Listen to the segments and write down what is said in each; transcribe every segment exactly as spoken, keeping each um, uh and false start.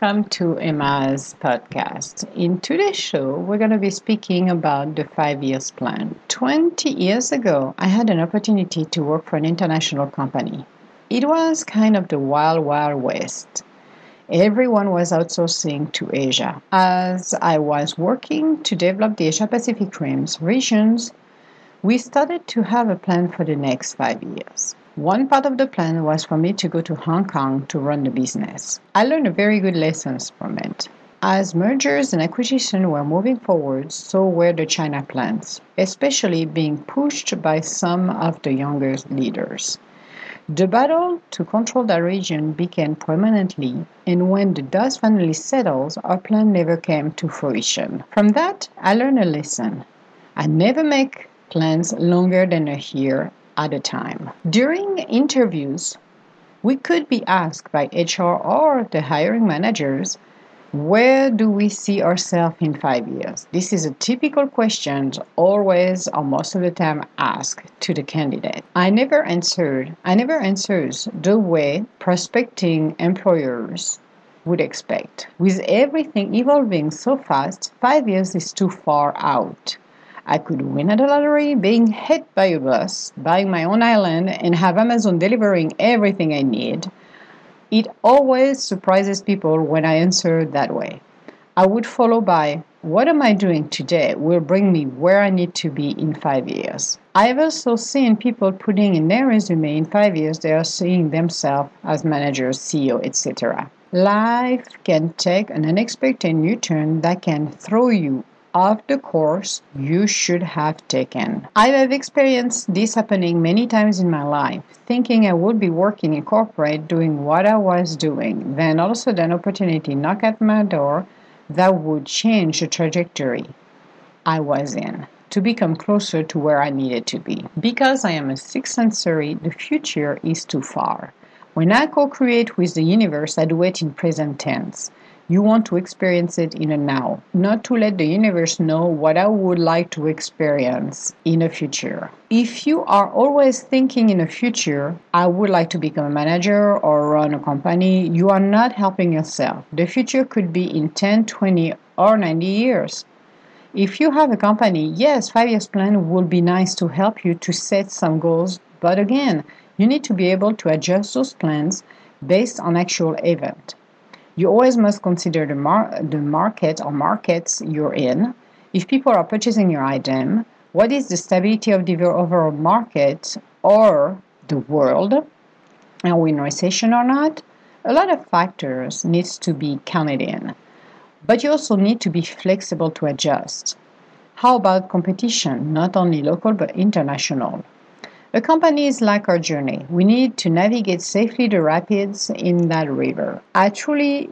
welcome to Emma's podcast. In today's show, we're going to be speaking about the five years plan. twenty years ago, I had an opportunity to work for an international company. It was kind of the wild, wild west. Everyone was outsourcing to Asia. As I was working to develop the Asia-Pacific Rim's regions, we started to have a plan for the next five years. One part of the plan was for me to go to Hong Kong to run the business. I learned a very good lessons from it. As mergers and acquisitions were moving forward, so were the China plans, especially being pushed by some of the younger leaders. The battle to control the region began permanently, and when the dust finally settles, our plan never came to fruition. From that, I learned a lesson. I never make plans longer than a year at a time. During interviews, we could be asked by H R or the hiring managers, where do we see ourselves in five years? This is a typical question always or most of the time asked to the candidate. I never answered, I never answers the way prospecting employers would expect. With everything evolving so fast, five years is too far out. I could win at the lottery, being hit by a bus, buying my own island, and have Amazon delivering everything I need. It always surprises people when I answer that way. I would follow by, what am I doing today will bring me where I need to be in five years. I've also seen people putting in their resume in five years, they are seeing themselves as managers, C E O, et cetera. Life can take an unexpected new turn that can throw you of the course you should have taken. I have experienced this happening many times in my life, thinking I would be working in corporate doing what I was doing. Then also an opportunity knocked at my door that would change the trajectory I was in to become closer to where I needed to be. Because I am a sixth sensory, the future is too far. When I co-create with the universe, I do it in present tense. You want to experience it in a now, not to let the universe know what I would like to experience in the future. If you are always thinking in the future, I would like to become a manager or run a company, you are not helping yourself. The future could be in ten, twenty, or ninety years. If you have a company, yes, five years plan would be nice to help you to set some goals. But again, you need to be able to adjust those plans based on actual event. You always must consider the, mar- the market or markets you're in. If people are purchasing your item, what is the stability of the overall market or the world? Are we in recession or not? A lot of factors needs to be counted in. But you also need to be flexible to adjust. How about competition? Not only local, but international. A company is like our journey. We need to navigate safely the rapids in that river. I truly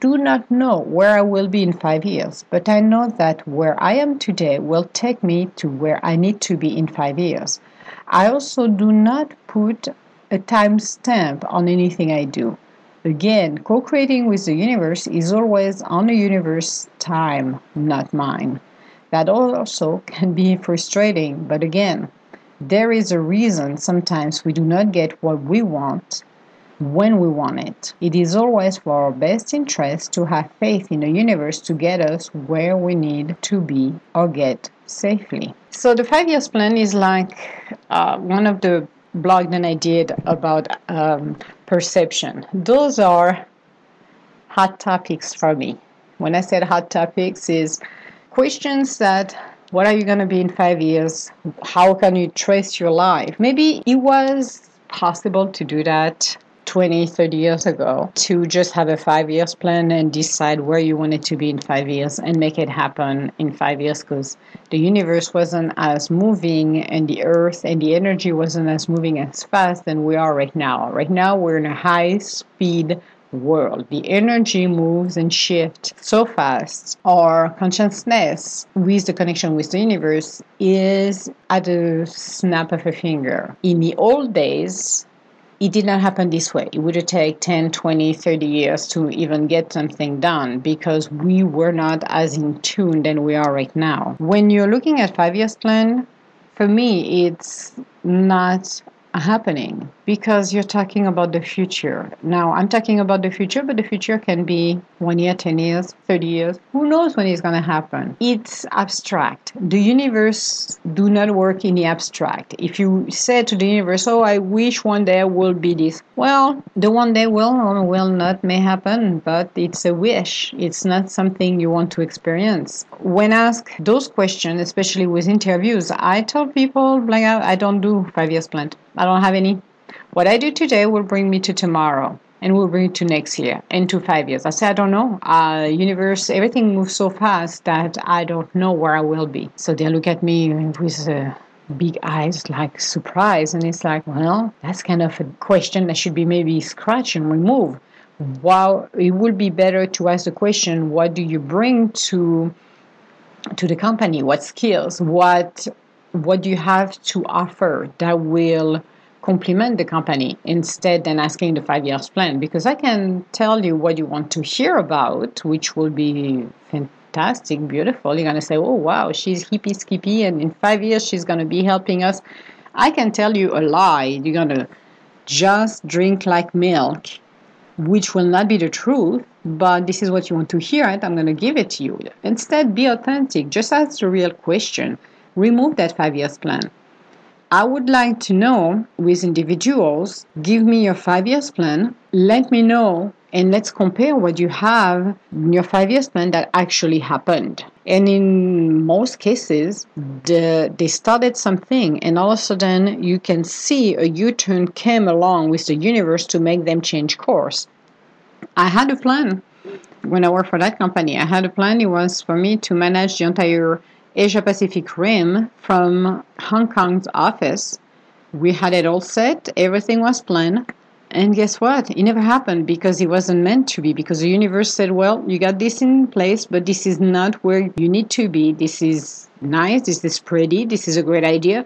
do not know where I will be in five years, but I know that where I am today will take me to where I need to be in five years. I also do not put a time stamp on anything I do. Again, co-creating with the universe is always on the universe's time, not mine. That also can be frustrating, but again, there is a reason sometimes we do not get what we want when we want it. It is always for our best interest to have faith in the universe to get us where we need to be or get safely. So the five years plan is like uh, one of the blogs that I did about um, perception. Those are hot topics for me. When I said hot topics is questions that what are you going to be in five years? How can you trace your life? Maybe it was possible to do that twenty, thirty years ago, to just have a five years plan and decide where you wanted to be in five years and make it happen in five years because the universe wasn't as moving and the earth and the energy wasn't as moving as fast than we are right now. Right now, we're in a high-speed world. The energy moves and shifts so fast. Our consciousness with the connection with the universe is at the snap of a finger. In the old days, it did not happen this way. It would take ten, twenty, thirty years to even get something done because we were not as in tune than we are right now. When you're looking at five years plan, for me, it's not happening. because you're talking about the future. Now, I'm talking about the future, but the future can be one year, ten years, thirty years. Who knows when it's going to happen? It's abstract. The universe do not work in the abstract. If you say to the universe, oh, I wish one day I will be this. Well, the one day will or will not may happen, but it's a wish. It's not something you want to experience. When asked those questions, especially with interviews, I tell people, like, I don't do five years plan. I don't have any. What I do today will bring me to tomorrow, and will bring it to next year, and to five years. I say, I don't know. Uh, universe, everything moves so fast that I don't know where I will be. So they look at me with uh, big eyes, like surprise, and it's like, well, that's kind of a question that should be maybe scratched and removed. Wow, it would be better to ask the question: what do you bring to to the company? What skills? What what do you have to offer that will complement the company, instead than asking the five years plan? Because I can tell you what you want to hear about, which will be fantastic, beautiful. You're going to say, oh, wow, she's hippie skippy, and in five years she's going to be helping us. I can tell you a lie. You're going to just drink like milk, which will not be the truth, but this is what you want to hear, and I'm going to give it to you. Instead, be authentic. Just ask the real question. Remove that five years plan. I would like to know with individuals, give me your five years plan, let me know, and let's compare what you have in your five years plan that actually happened. And in most cases, the, they started something, and all of a sudden you can see a U-turn came along with the universe to make them change course. I had a plan when I worked for that company. I had a plan. It was for me to manage the entire Asia-Pacific Rim from Hong Kong's office. We had it all set. Everything was planned. And guess what? It never happened because it wasn't meant to be, because the universe said, well, you got this in place, but this is not where you need to be. This is nice. This is pretty. This is a great idea,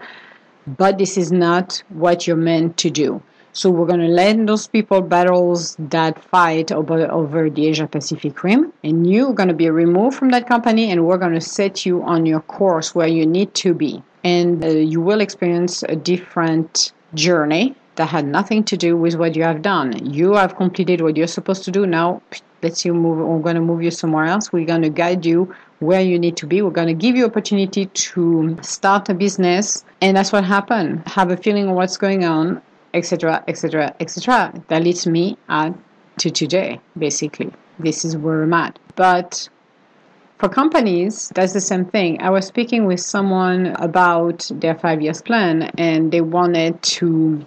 but this is not what you're meant to do. So we're going to let those people battles that fight over, over the Asia-Pacific Rim, and you're going to be removed from that company, and we're going to set you on your course where you need to be. And uh, you will experience a different journey that had nothing to do with what you have done. You have completed what you're supposed to do. Now, let's you move. We're going to move you somewhere else. We're going to guide you where you need to be. We're going to give you opportunity to start a business. And that's what happened. Have a feeling of what's going on, etc, etc, et cetera. That leads me uh, to today, basically. This is where I'm at. But for companies, that's the same thing. I was speaking with someone about their five years plan, and they wanted to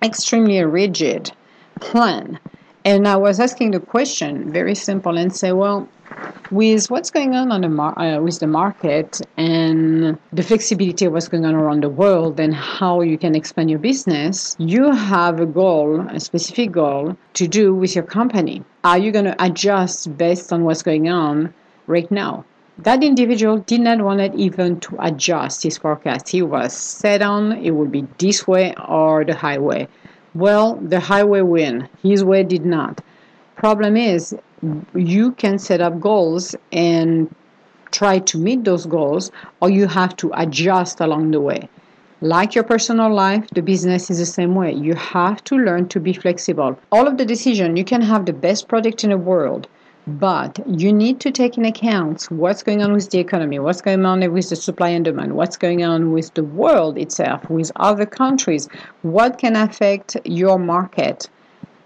extremely rigid plan. And I was asking the question, very simple, and say, well, with what's going on, on the mar- uh, with the market and the flexibility of what's going on around the world and how you can expand your business, you have a goal, a specific goal to do with your company. Are you going to adjust based on what's going on right now? That individual did not want it even to adjust his forecast. He was set on, it would be this way or the highway. Well, the highway win. His way did not. Problem is, you can set up goals and try to meet those goals, or you have to adjust along the way. Like your personal life, the business is the same way. You have to learn to be flexible. All of the decision, you can have the best product in the world, but you need to take in account what's going on with the economy, what's going on with the supply and demand, what's going on with the world itself, with other countries, what can affect your market.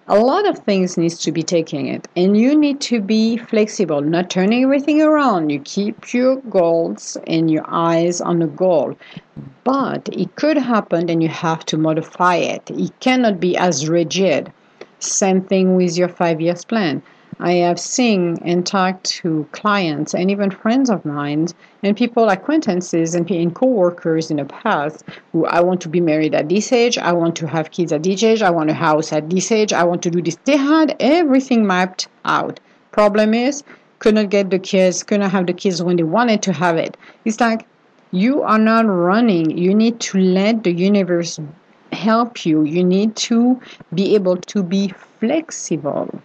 A lot of things needs to be taking it, and you need to be flexible, not turning everything around. You keep your goals and your eyes on the goal, but it could happen and you have to modify it. It cannot be as rigid. Same thing with your five years plan. I have seen and talked to clients and even friends of mine and people, acquaintances and co-workers in the past who, I want to be married at this age, I want to have kids at this age, I want a house at this age, I want to do this. They had everything mapped out. Problem is, could not get the kids, could not have the kids when they wanted to have it. It's like, you are not running. You need to let the universe help you. You need to be able to be flexible.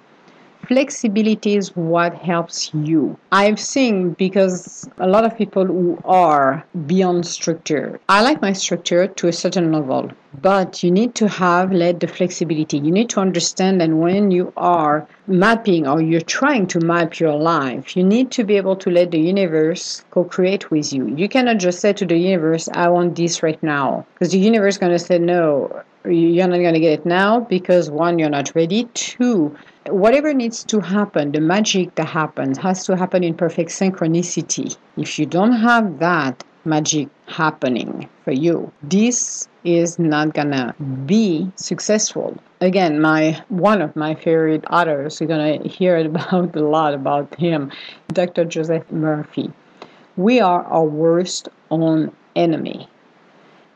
flexibility is what helps you. I've seen, because a lot of people who are beyond structure, I like my structure to a certain level, but you need to have let the flexibility. You need to understand that when you are mapping or you're trying to map your life, you need to be able to let the universe co-create with you. You cannot just say to the universe, I want this right now, because the universe is going to say, no, you're not going to get it now because one, you're not ready, two, whatever needs to happen, the magic that happens has to happen in perfect synchronicity. If you don't have that magic happening for you, this is not gonna be successful. Again, my one of my favorite authors, you're gonna hear about a lot about him, Doctor Joseph Murphy. We are our worst own enemy.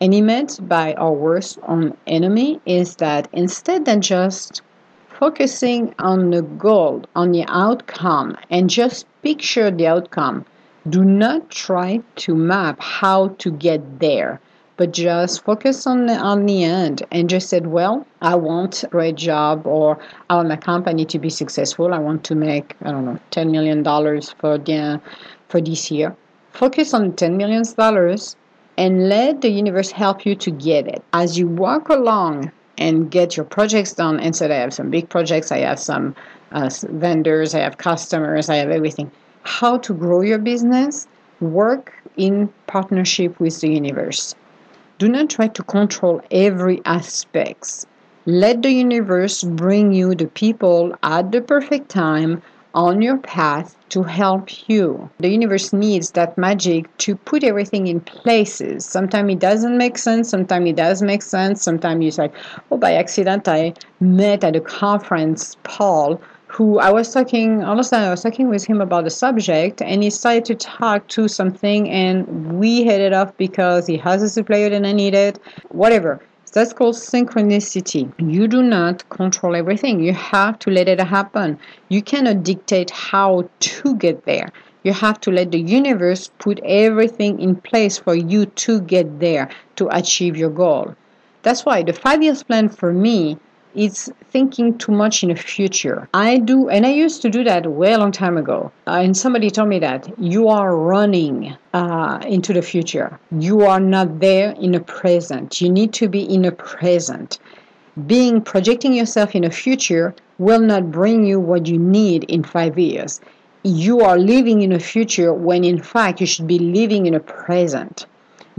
And he meant by our worst own enemy is that instead than just focusing on the goal, on the outcome, and just picture the outcome, do not try to map how to get there, but just focus on the, on the end and just said, well, I want a great job, or I want my company to be successful. I want to make, I don't know, ten million dollars for, the, for this year. Focus on ten million dollars and let the universe help you to get it. As you walk along and get your projects done, and so I have some big projects, I have some uh, vendors, I have customers, I have everything. How to grow your business? Work in partnership with the universe. Do not try to control every aspect. Let the universe bring you the people at the perfect time on your path to help you. The universe needs that magic to put everything in places. Sometimes it doesn't make sense, sometimes it does make sense, sometimes it's like, oh, by accident I met at a conference Paul, who I was talking, all of a sudden I was talking with him about the subject, and he started to talk to something, and we hit it off because he has a supplier and I need it, whatever. That's called synchronicity. You do not control everything. You have to let it happen. You cannot dictate how to get there. You have to let the universe put everything in place for you to get there, to achieve your goal. That's why the five-year plan for me, it's thinking too much in the future. I do, and I used to do that a well long time ago. Uh, and somebody told me that you are running uh, into the future. You are not there in the present. You need to be in the present. Being projecting yourself in the future will not bring you what you need in five years. You are living in the future when in fact you should be living in the present.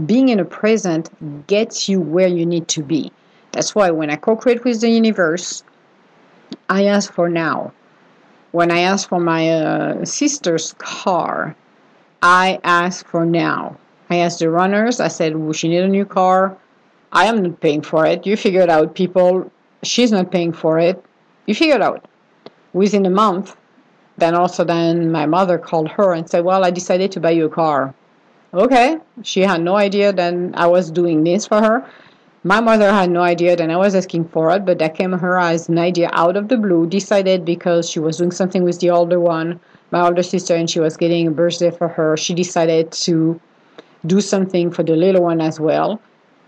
Being in the present gets you where you need to be. That's why when I co-create with the universe, I ask for now. When I ask for my uh, sister's car, I ask for now. I asked the runners, I said, well, she needs a new car. I am not paying for it. You figure it out, people. She's not paying for it. You figure it out. Within a month, then also then my mother called her and said, well, I decided to buy you a car. Okay. She had no idea then I was doing this for her. My mother had no idea that I was asking for it, but that came to her as an idea out of the blue, decided because she was doing something with the older one, my older sister, and she was getting a birthday for her. She decided to do something for the little one as well,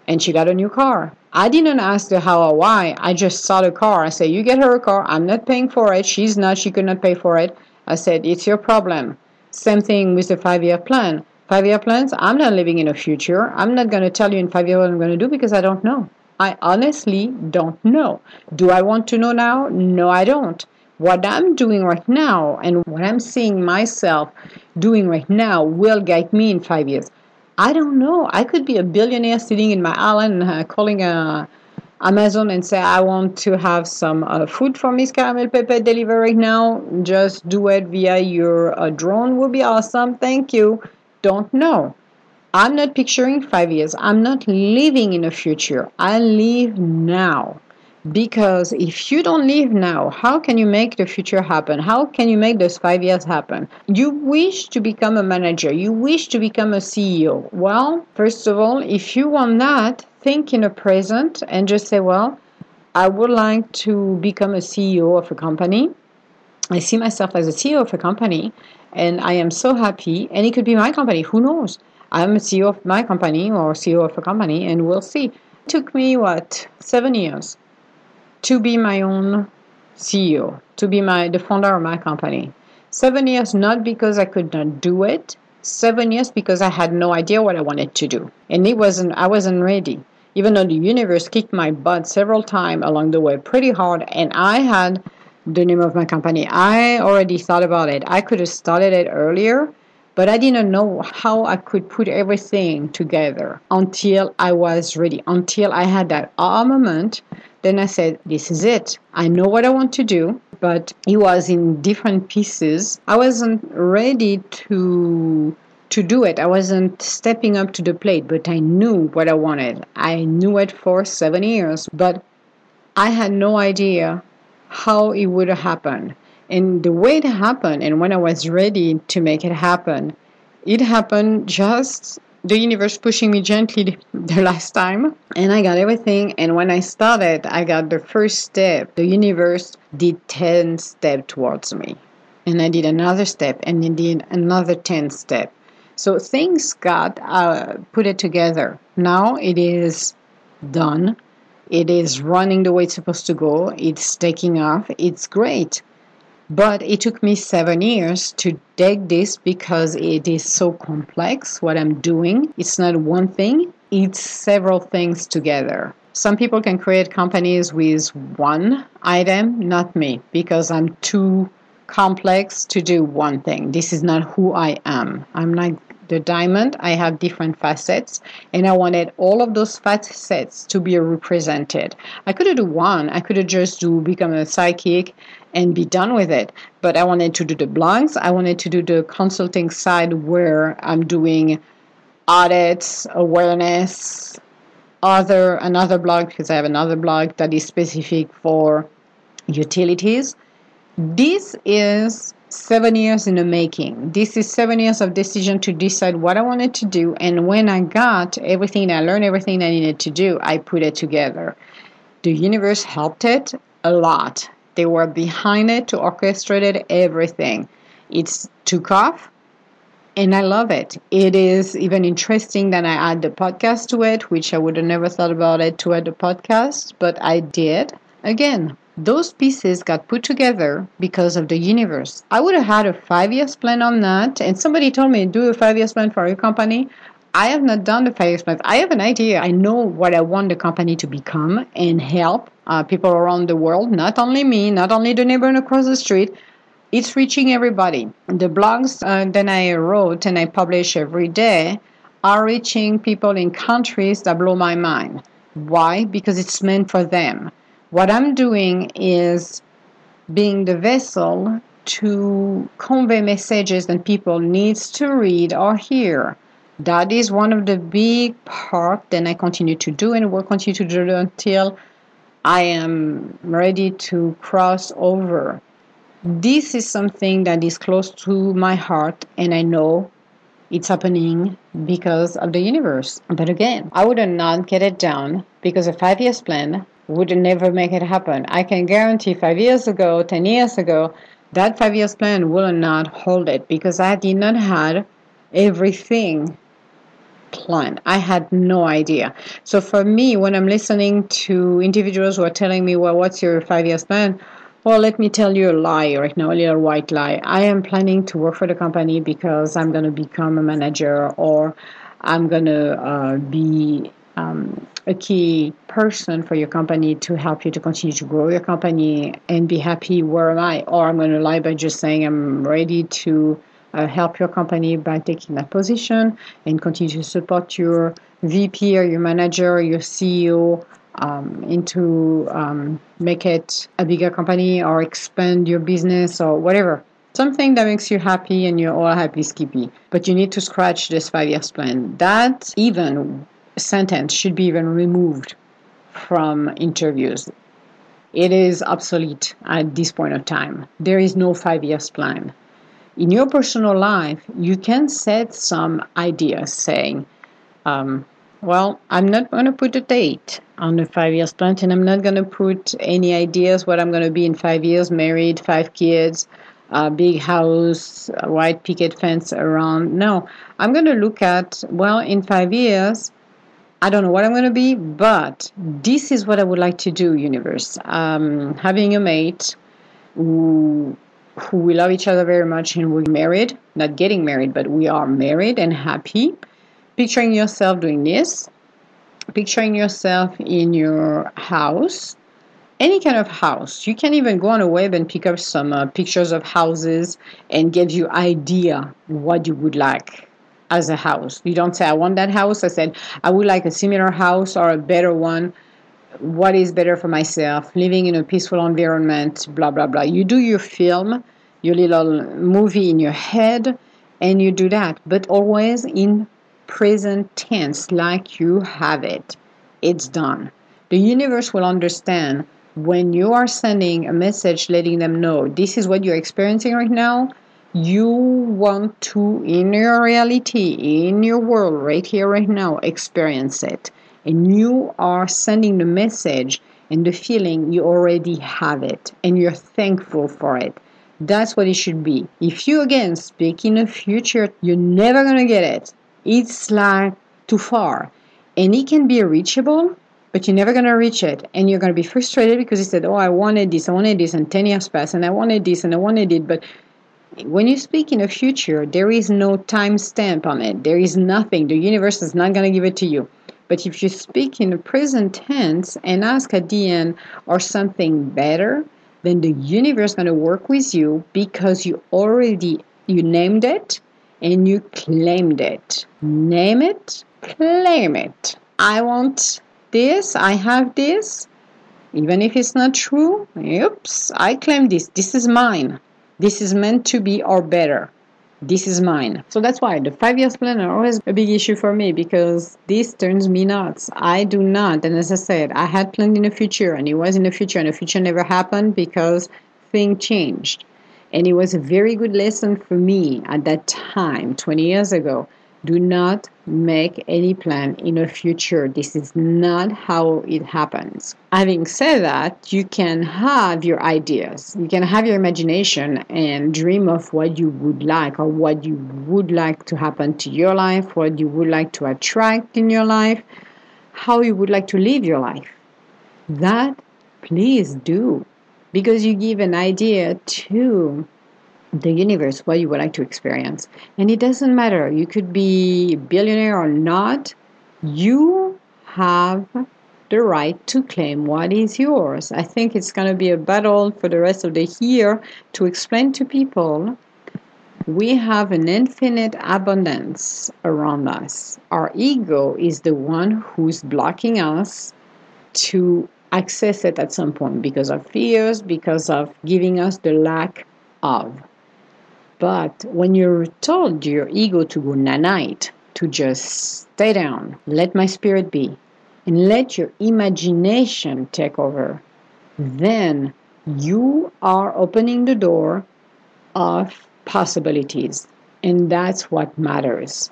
and she got a new car. I didn't ask her how or why. I just saw the car. I said, you get her a car. I'm not paying for it. She's not. She could not pay for it. I said, it's your problem. Same thing with the five-year plan. Five-year plans, I'm not living in the future. I'm not going to tell you in five years what I'm going to do because I don't know. I honestly don't know. Do I want to know now? No, I don't. What I'm doing right now and what I'm seeing myself doing right now will guide me in five years. I don't know. I could be a billionaire sitting in my island uh, calling uh, Amazon and say, I want to have some uh, food for Miss Caramel Pepe delivered right now. Just do it via your uh, drone. Would be awesome. Thank you. Don't know. I'm not picturing five years. I'm not living in the future. I live now. Because if you don't live now, how can you make the future happen? How can you make those five years happen? You wish to become a manager. You wish to become a C E O. Well, first of all, if you want that, think in the present and just say, well, I would like to become a C E O of a company. I see myself as a C E O of a company, and I am so happy. And it could be my company. Who knows? I'm a C E O of my company or C E O of a company, and we'll see. It took me, what, seven years to be my own C E O, to be my the founder of my company. Seven years, not because I could not do it. Seven years because I had no idea what I wanted to do. And it wasn't, I wasn't ready. Even though the universe kicked my butt several times along the way, pretty hard, and I had the name of my company. I already thought about it. I could have started it earlier, but I didn't know how I could put everything together until I was ready, until I had that aha moment. Then I said, this is it. I know what I want to do, but it was in different pieces. I wasn't ready to... to do it. I wasn't stepping up to the plate, but I knew what I wanted. I knew it for seven years, but I had no idea how it would happen. And the way it happened, and when I was ready to make it happen, it happened just the universe pushing me gently the last time. And I got everything. And when I started, I got the first step. The universe did ten steps towards me. And I did another step, and I did another ten steps. So things got uh, put it together. Now it is done. It is running the way it's supposed to go. It's taking off. It's great. But it took me seven years to take this because it is so complex what I'm doing. It's not one thing. It's several things together. Some people can create companies with one item, not me, because I'm too complex to do one thing. This is not who I am. I'm like the diamond. I have different facets, and I wanted all of those facets to be represented. I could have done one. I could have just do become a psychic and be done with it. But I wanted to do the blanks. I wanted to do the consulting side where I'm doing audits, awareness, other another blog, because I have another blog that is specific for utilities. This is seven years in the making. This is seven years of decision to decide what I wanted to do. And when I got everything, I learned everything I needed to do, I put it together. The universe helped it a lot. They were behind it to orchestrate everything. It's took off, and I love it. It is even interesting that I add the podcast to it, which I would have never thought about it to add the podcast, but I did. Again, those pieces got put together because of the universe. I would have had a five-year plan on that, and somebody told me, do a five-year plan for your company. I have not done the five-year plan. I have an idea. I know what I want the company to become and help uh, people around the world, not only me, not only the neighbor across the street. It's reaching everybody. The blogs uh, that I wrote and I publish every day are reaching people in countries that blow my mind. Why? Because it's meant for them. What I'm doing is being the vessel to convey messages that people need to read or hear. That is one of the big parts that I continue to do and will continue to do until I am ready to cross over. This is something that is close to my heart, and I know it's happening because of the universe. But again, I would not get it down because a five-year plan would never make it happen. I can guarantee five years ago, ten years ago, that five years plan will not hold it because I did not have everything planned. I had no idea. So for me, when I'm listening to individuals who are telling me, well, what's your five years plan? Well, let me tell you a lie right now, a little white lie. I am planning to work for the company because I'm going to become a manager, or I'm going to uh, be... Um, a key person for your company to help you to continue to grow your company and be happy. Where am I? Or I'm going to lie by just saying I'm ready to uh, help your company by taking that position and continue to support your V P or your manager or your C E O um, into um, make it a bigger company or expand your business or whatever. Something that makes you happy and you're all happy skippy. But you need to scratch this five years plan. That even sentence should be even removed from interviews. It is obsolete at this point of time. There is no five years plan. In your personal life, you can set some ideas saying, um, well, I'm not going to put a date on the five years plan, and I'm not going to put any ideas what I'm going to be in five years, married, five kids, a big house, a white picket fence around. No, I'm going to look at, well, in five years, I don't know what I'm going to be, but this is what I would like to do, universe. Um, having a mate, who, who we love each other very much and we're married, not getting married, but we are married and happy. Picturing yourself doing this, picturing yourself in your house, any kind of house. You can even go on a web and pick up some uh, pictures of houses and give you idea what you would like as a house. You don't say, I want that house. I said, I would like a similar house or a better one. What is better for myself? Living in a peaceful environment, blah, blah, blah. You do your film, your little movie in your head, and you do that, but always in present tense, like you have it. It's done. The universe will understand when you are sending a message letting them know this is what you're experiencing right now. You want to, in your reality, in your world, right here, right now, experience it. And you are sending the message and the feeling you already have it. And you're thankful for it. That's what it should be. If you, again, speak in the future, you're never going to get it. It's like too far. And it can be reachable, but you're never going to reach it. And you're going to be frustrated because you said, oh, I wanted this, I wanted this, and ten years passed, and I wanted this, and I wanted it. But when you speak in the future, there is no time stamp on it. There is nothing. The universe is not going to give it to you. But if you speak in the present tense and ask at the end or something better, then the universe is going to work with you because you already, you named it and you claimed it. Name it, claim it. I want this, I have this. Even if it's not true, oops, I claim this. This is mine. This is meant to be or better. This is mine. So that's why the five years plan are always a big issue for me because this turns me nuts. I do not. And as I said, I had planned in the future and it was in the future and the future never happened because things changed. And it was a very good lesson for me at that time, twenty years ago. Do not make any plan in the future. This is not how it happens. Having said that, you can have your ideas. You can have your imagination and dream of what you would like or what you would like to happen to your life, what you would like to attract in your life, how you would like to live your life. That, please do. Because you give an idea to the universe, what you would like to experience. And it doesn't matter. You could be a billionaire or not. You have the right to claim what is yours. I think it's going to be a battle for the rest of the year to explain to people we have an infinite abundance around us. Our ego is the one who's blocking us to access it at some point because of fears, because of giving us the lack of. But when you're told your ego to go nanite, to just stay down, let my spirit be, and let your imagination take over, then you are opening the door of possibilities. And that's what matters.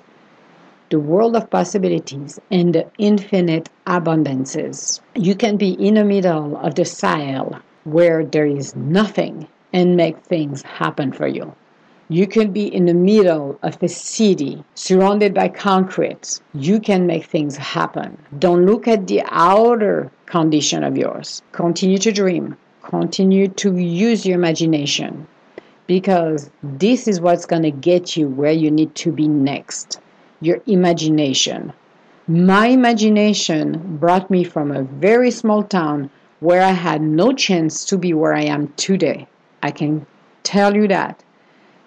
The world of possibilities and the infinite abundances. You can be in the middle of the Sahel where there is nothing and make things happen for you. You can be in the middle of a city surrounded by concrete. You can make things happen. Don't look at the outer condition of yours. Continue to dream. Continue to use your imagination because this is what's going to get you where you need to be next. Your imagination. My imagination brought me from a very small town where I had no chance to be where I am today. I can tell you that.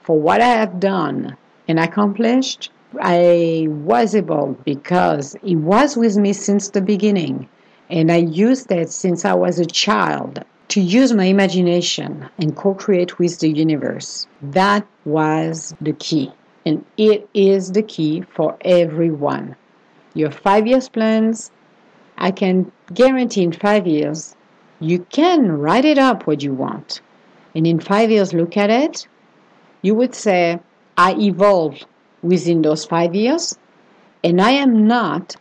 For what I have done and accomplished, I was able because it was with me since the beginning. And I used it since I was a child to use my imagination and co-create with the universe. That was the key. And it is the key for everyone. Your five years plans, I can guarantee in five years, you can write it up what you want. And in five years, look at it. You would say, I evolved within those five years, and I am not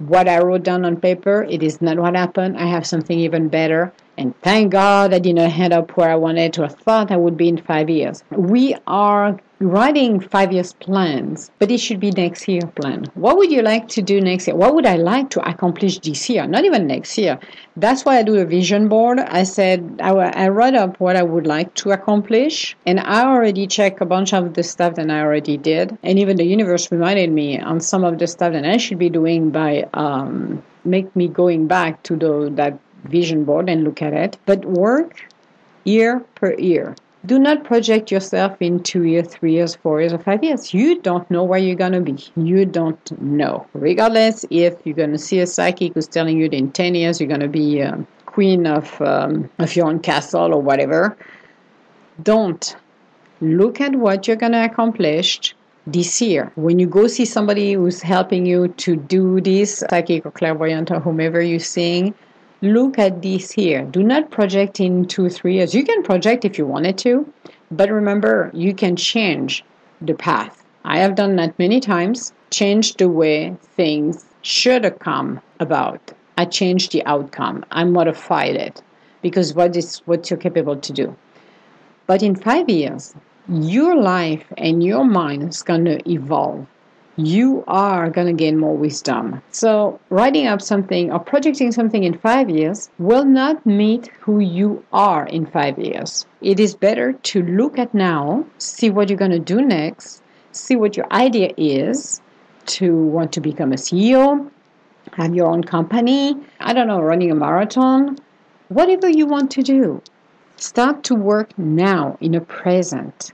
what I wrote down on paper. It is not what happened. I have something even better, and thank God I didn't end up where I wanted to have thought I would be in five years. We are writing five years plans, but it should be next year plan. What would you like to do next year? What would I like to accomplish this year? Not even next year. That's why I do a vision board. I said, I, I wrote up what I would like to accomplish, and I already checked a bunch of the stuff that I already did. And even the universe reminded me on some of the stuff that I should be doing by um, make me going back to the, that vision board and look at it. But work year per year. Do not project yourself in two years, three years, four years, or five years. You don't know where you're going to be. You don't know. Regardless if you're going to see a psychic who's telling you that in ten years you're going to be um, queen of, um, of your own castle or whatever. Don't. Look at what you're going to accomplish this year. When you go see somebody who's helping you to do this, psychic or clairvoyant or whomever you're seeing, look at this here. Do not project in two, three years. You can project if you wanted to, but remember, you can change the path. I have done that many times. Change the way things should have come about. I changed the outcome. I modified it because what is what you're capable to do. But in five years, your life and your mind is going to evolve. You are going to gain more wisdom. So writing up something or projecting something in five years will not meet who you are in five years. It is better to look at now, see what you're going to do next, see what your idea is, to want to become a C E O, have your own company, I don't know, running a marathon, whatever you want to do. Start to work now in the present,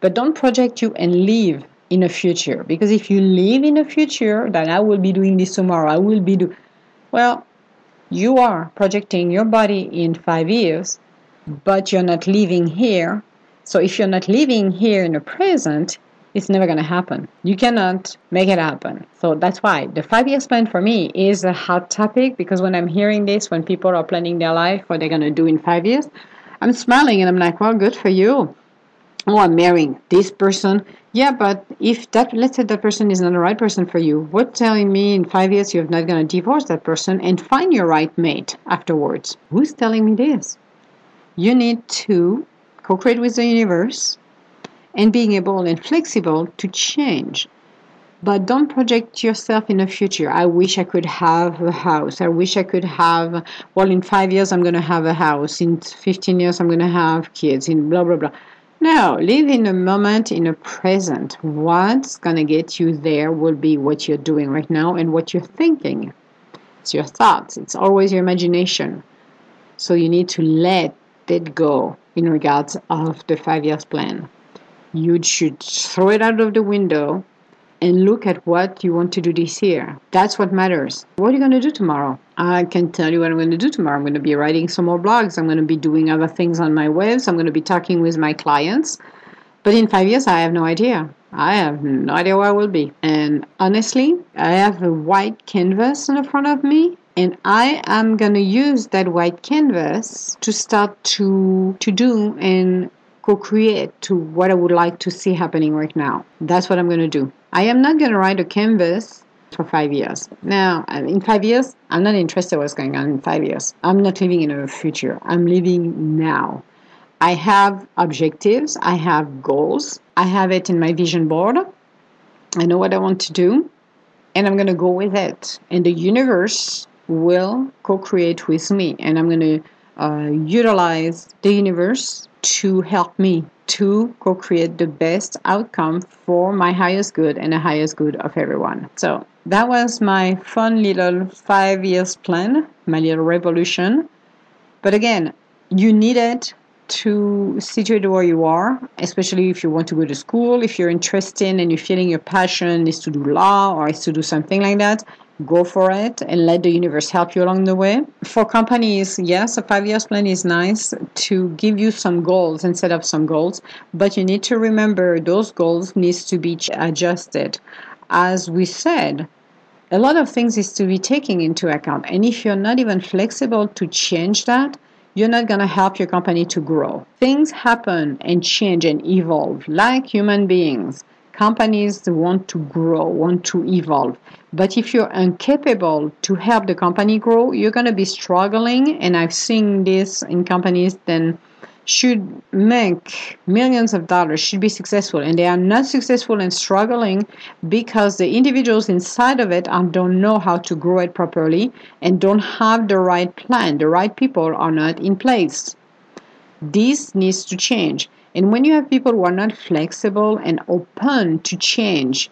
but don't project you and leave in the future, because if you live in the future, that I will be doing this tomorrow, I will be do, well, you are projecting your body in five years, but you're not living here. So if you're not living here in the present, it's never going to happen. You cannot make it happen. So that's why the five years plan for me is a hot topic, because when I'm hearing this, when people are planning their life, what they're going to do in five years, I'm smiling and I'm like, well, good for you. Oh, I'm marrying this person. Yeah, but if that, let's say that person is not the right person for you, what's telling me in five years you're not going to divorce that person and find your right mate afterwards? Who's telling me this? You need to co-create with the universe and being able and flexible to change. But don't project yourself in the future. I wish I could have a house. I wish I could have, well, in five years I'm going to have a house. In fifteen years I'm going to have kids. In blah, blah, blah. No, live in the moment, in the present. What's going to get you there will be what you're doing right now and what you're thinking. It's your thoughts. It's always your imagination. So you need to let it go in regards of the five years plan. You should throw it out of the window and look at what you want to do this year. That's what matters. What are you going to do tomorrow? I can tell you what I'm going to do tomorrow. I'm going to be writing some more blogs. I'm going to be doing other things on my webs. I'm going to be talking with my clients. But in five years, I have no idea. I have no idea where I will be. And honestly, I have a white canvas in front of me. And I am going to use that white canvas to start to, to do and co-create to what I would like to see happening right now. That's what I'm going to do. I am not going to write a canvas for five years. Now, in five years, I'm not interested in what's going on in five years. I'm not living in the future. I'm living now. I have objectives. I have goals. I have it in my vision board. I know what I want to do, and I'm going to go with it. And the universe will co-create with me, and I'm going to uh, utilize the universe to help me to co-create the best outcome for my highest good and the highest good of everyone. So that was my fun little five years plan, my little revolution. But again, you need it to situate where you are, especially if you want to go to school, if you're interested and you're feeling your passion is to do law or is to do something like that. Go for it and let the universe help you along the way. For companies, yes, a five-year plan is nice to give you some goals and set up some goals, but you need to remember those goals needs to be adjusted. As we said, a lot of things is to be taken into account, and if you're not even flexible to change that, you're not going to help your company to grow. Things happen and change and evolve like human beings. Companies want to grow, want to evolve. But if you're incapable to help the company grow, you're going to be struggling. And I've seen this in companies then should make millions of dollars, should be successful, and they are not successful and struggling because the individuals inside of it are, don't know how to grow it properly and don't have the right plan. The right people are not in place. This needs to change. And when you have people who are not flexible and open to change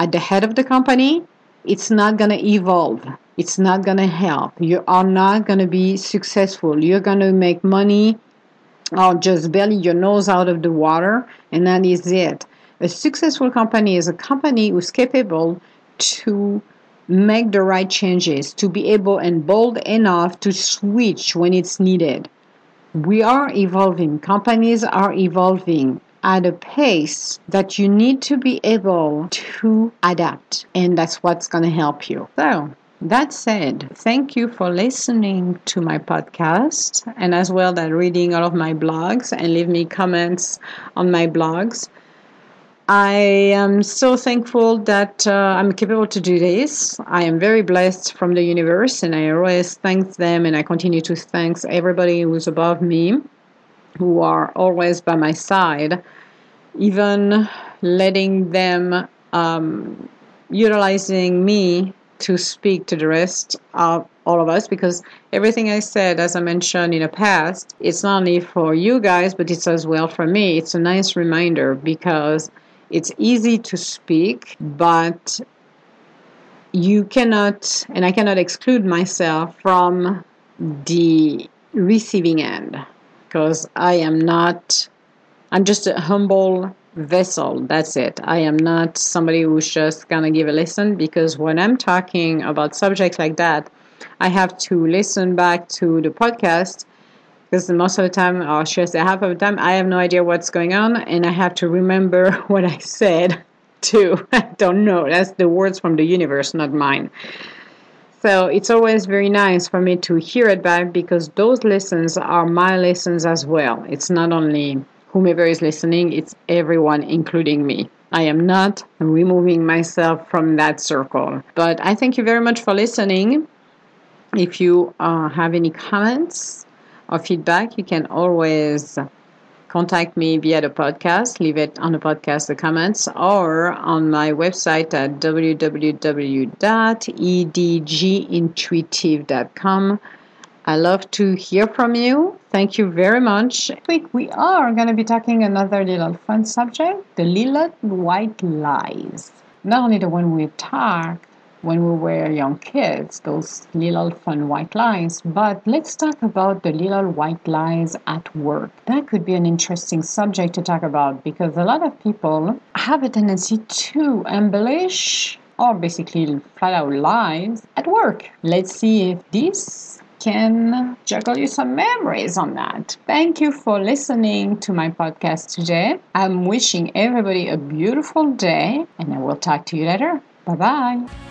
at the head of the company, it's not going to evolve. It's not going to help. You are not going to be successful. You're going to make money or just belly your nose out of the water, and that is it. A successful company is a company who's capable to make the right changes, to be able and bold enough to switch when it's needed. We are evolving. Companies are evolving at a pace that you need to be able to adapt, and that's what's going to help you. So, that said, thank you for listening to my podcast, and as well that reading all of my blogs and leave me comments on my blogs. I am so thankful that uh, I'm capable to do this. I am very blessed from the universe, and I always thank them, and I continue to thank everybody who's above me, who are always by my side, even letting them um, utilizing me to speak to the rest of all of us, because everything I said, as I mentioned in the past, it's not only for you guys, but it's as well for me. It's a nice reminder, because it's easy to speak, but you cannot, and I cannot exclude myself from the receiving end, because I am not, I'm just a humble vessel. That's it. I am not somebody who's just gonna give a lesson, because when I'm talking about subjects like that, I have to listen back to the podcast, because most of the time, or just half of the time, I have no idea what's going on, and I have to remember what I said too. I don't know. That's the words from the universe, not mine. So it's always very nice for me to hear it back, because those lessons are my lessons as well. It's not only whomever is listening, it's everyone, including me. I am not removing myself from that circle. But I thank you very much for listening. If you uh, have any comments or feedback, you can always contact me via the podcast. Leave it on the podcast, the comments, or on my website at w w w dot e d g intuitive dot com. I love to hear from you. Thank you very much. This week we are going to be talking another little fun subject, the little white lies. Not only the one we talked when we were young kids, those little fun white lies, but let's talk about the little white lies at work. That could be an interesting subject to talk about, because a lot of people have a tendency to embellish or basically flat out lies at work. Let's see if this can juggle you some memories on that. Thank you for listening to my podcast today. I'm wishing everybody a beautiful day, and I will talk to you later. Bye-bye.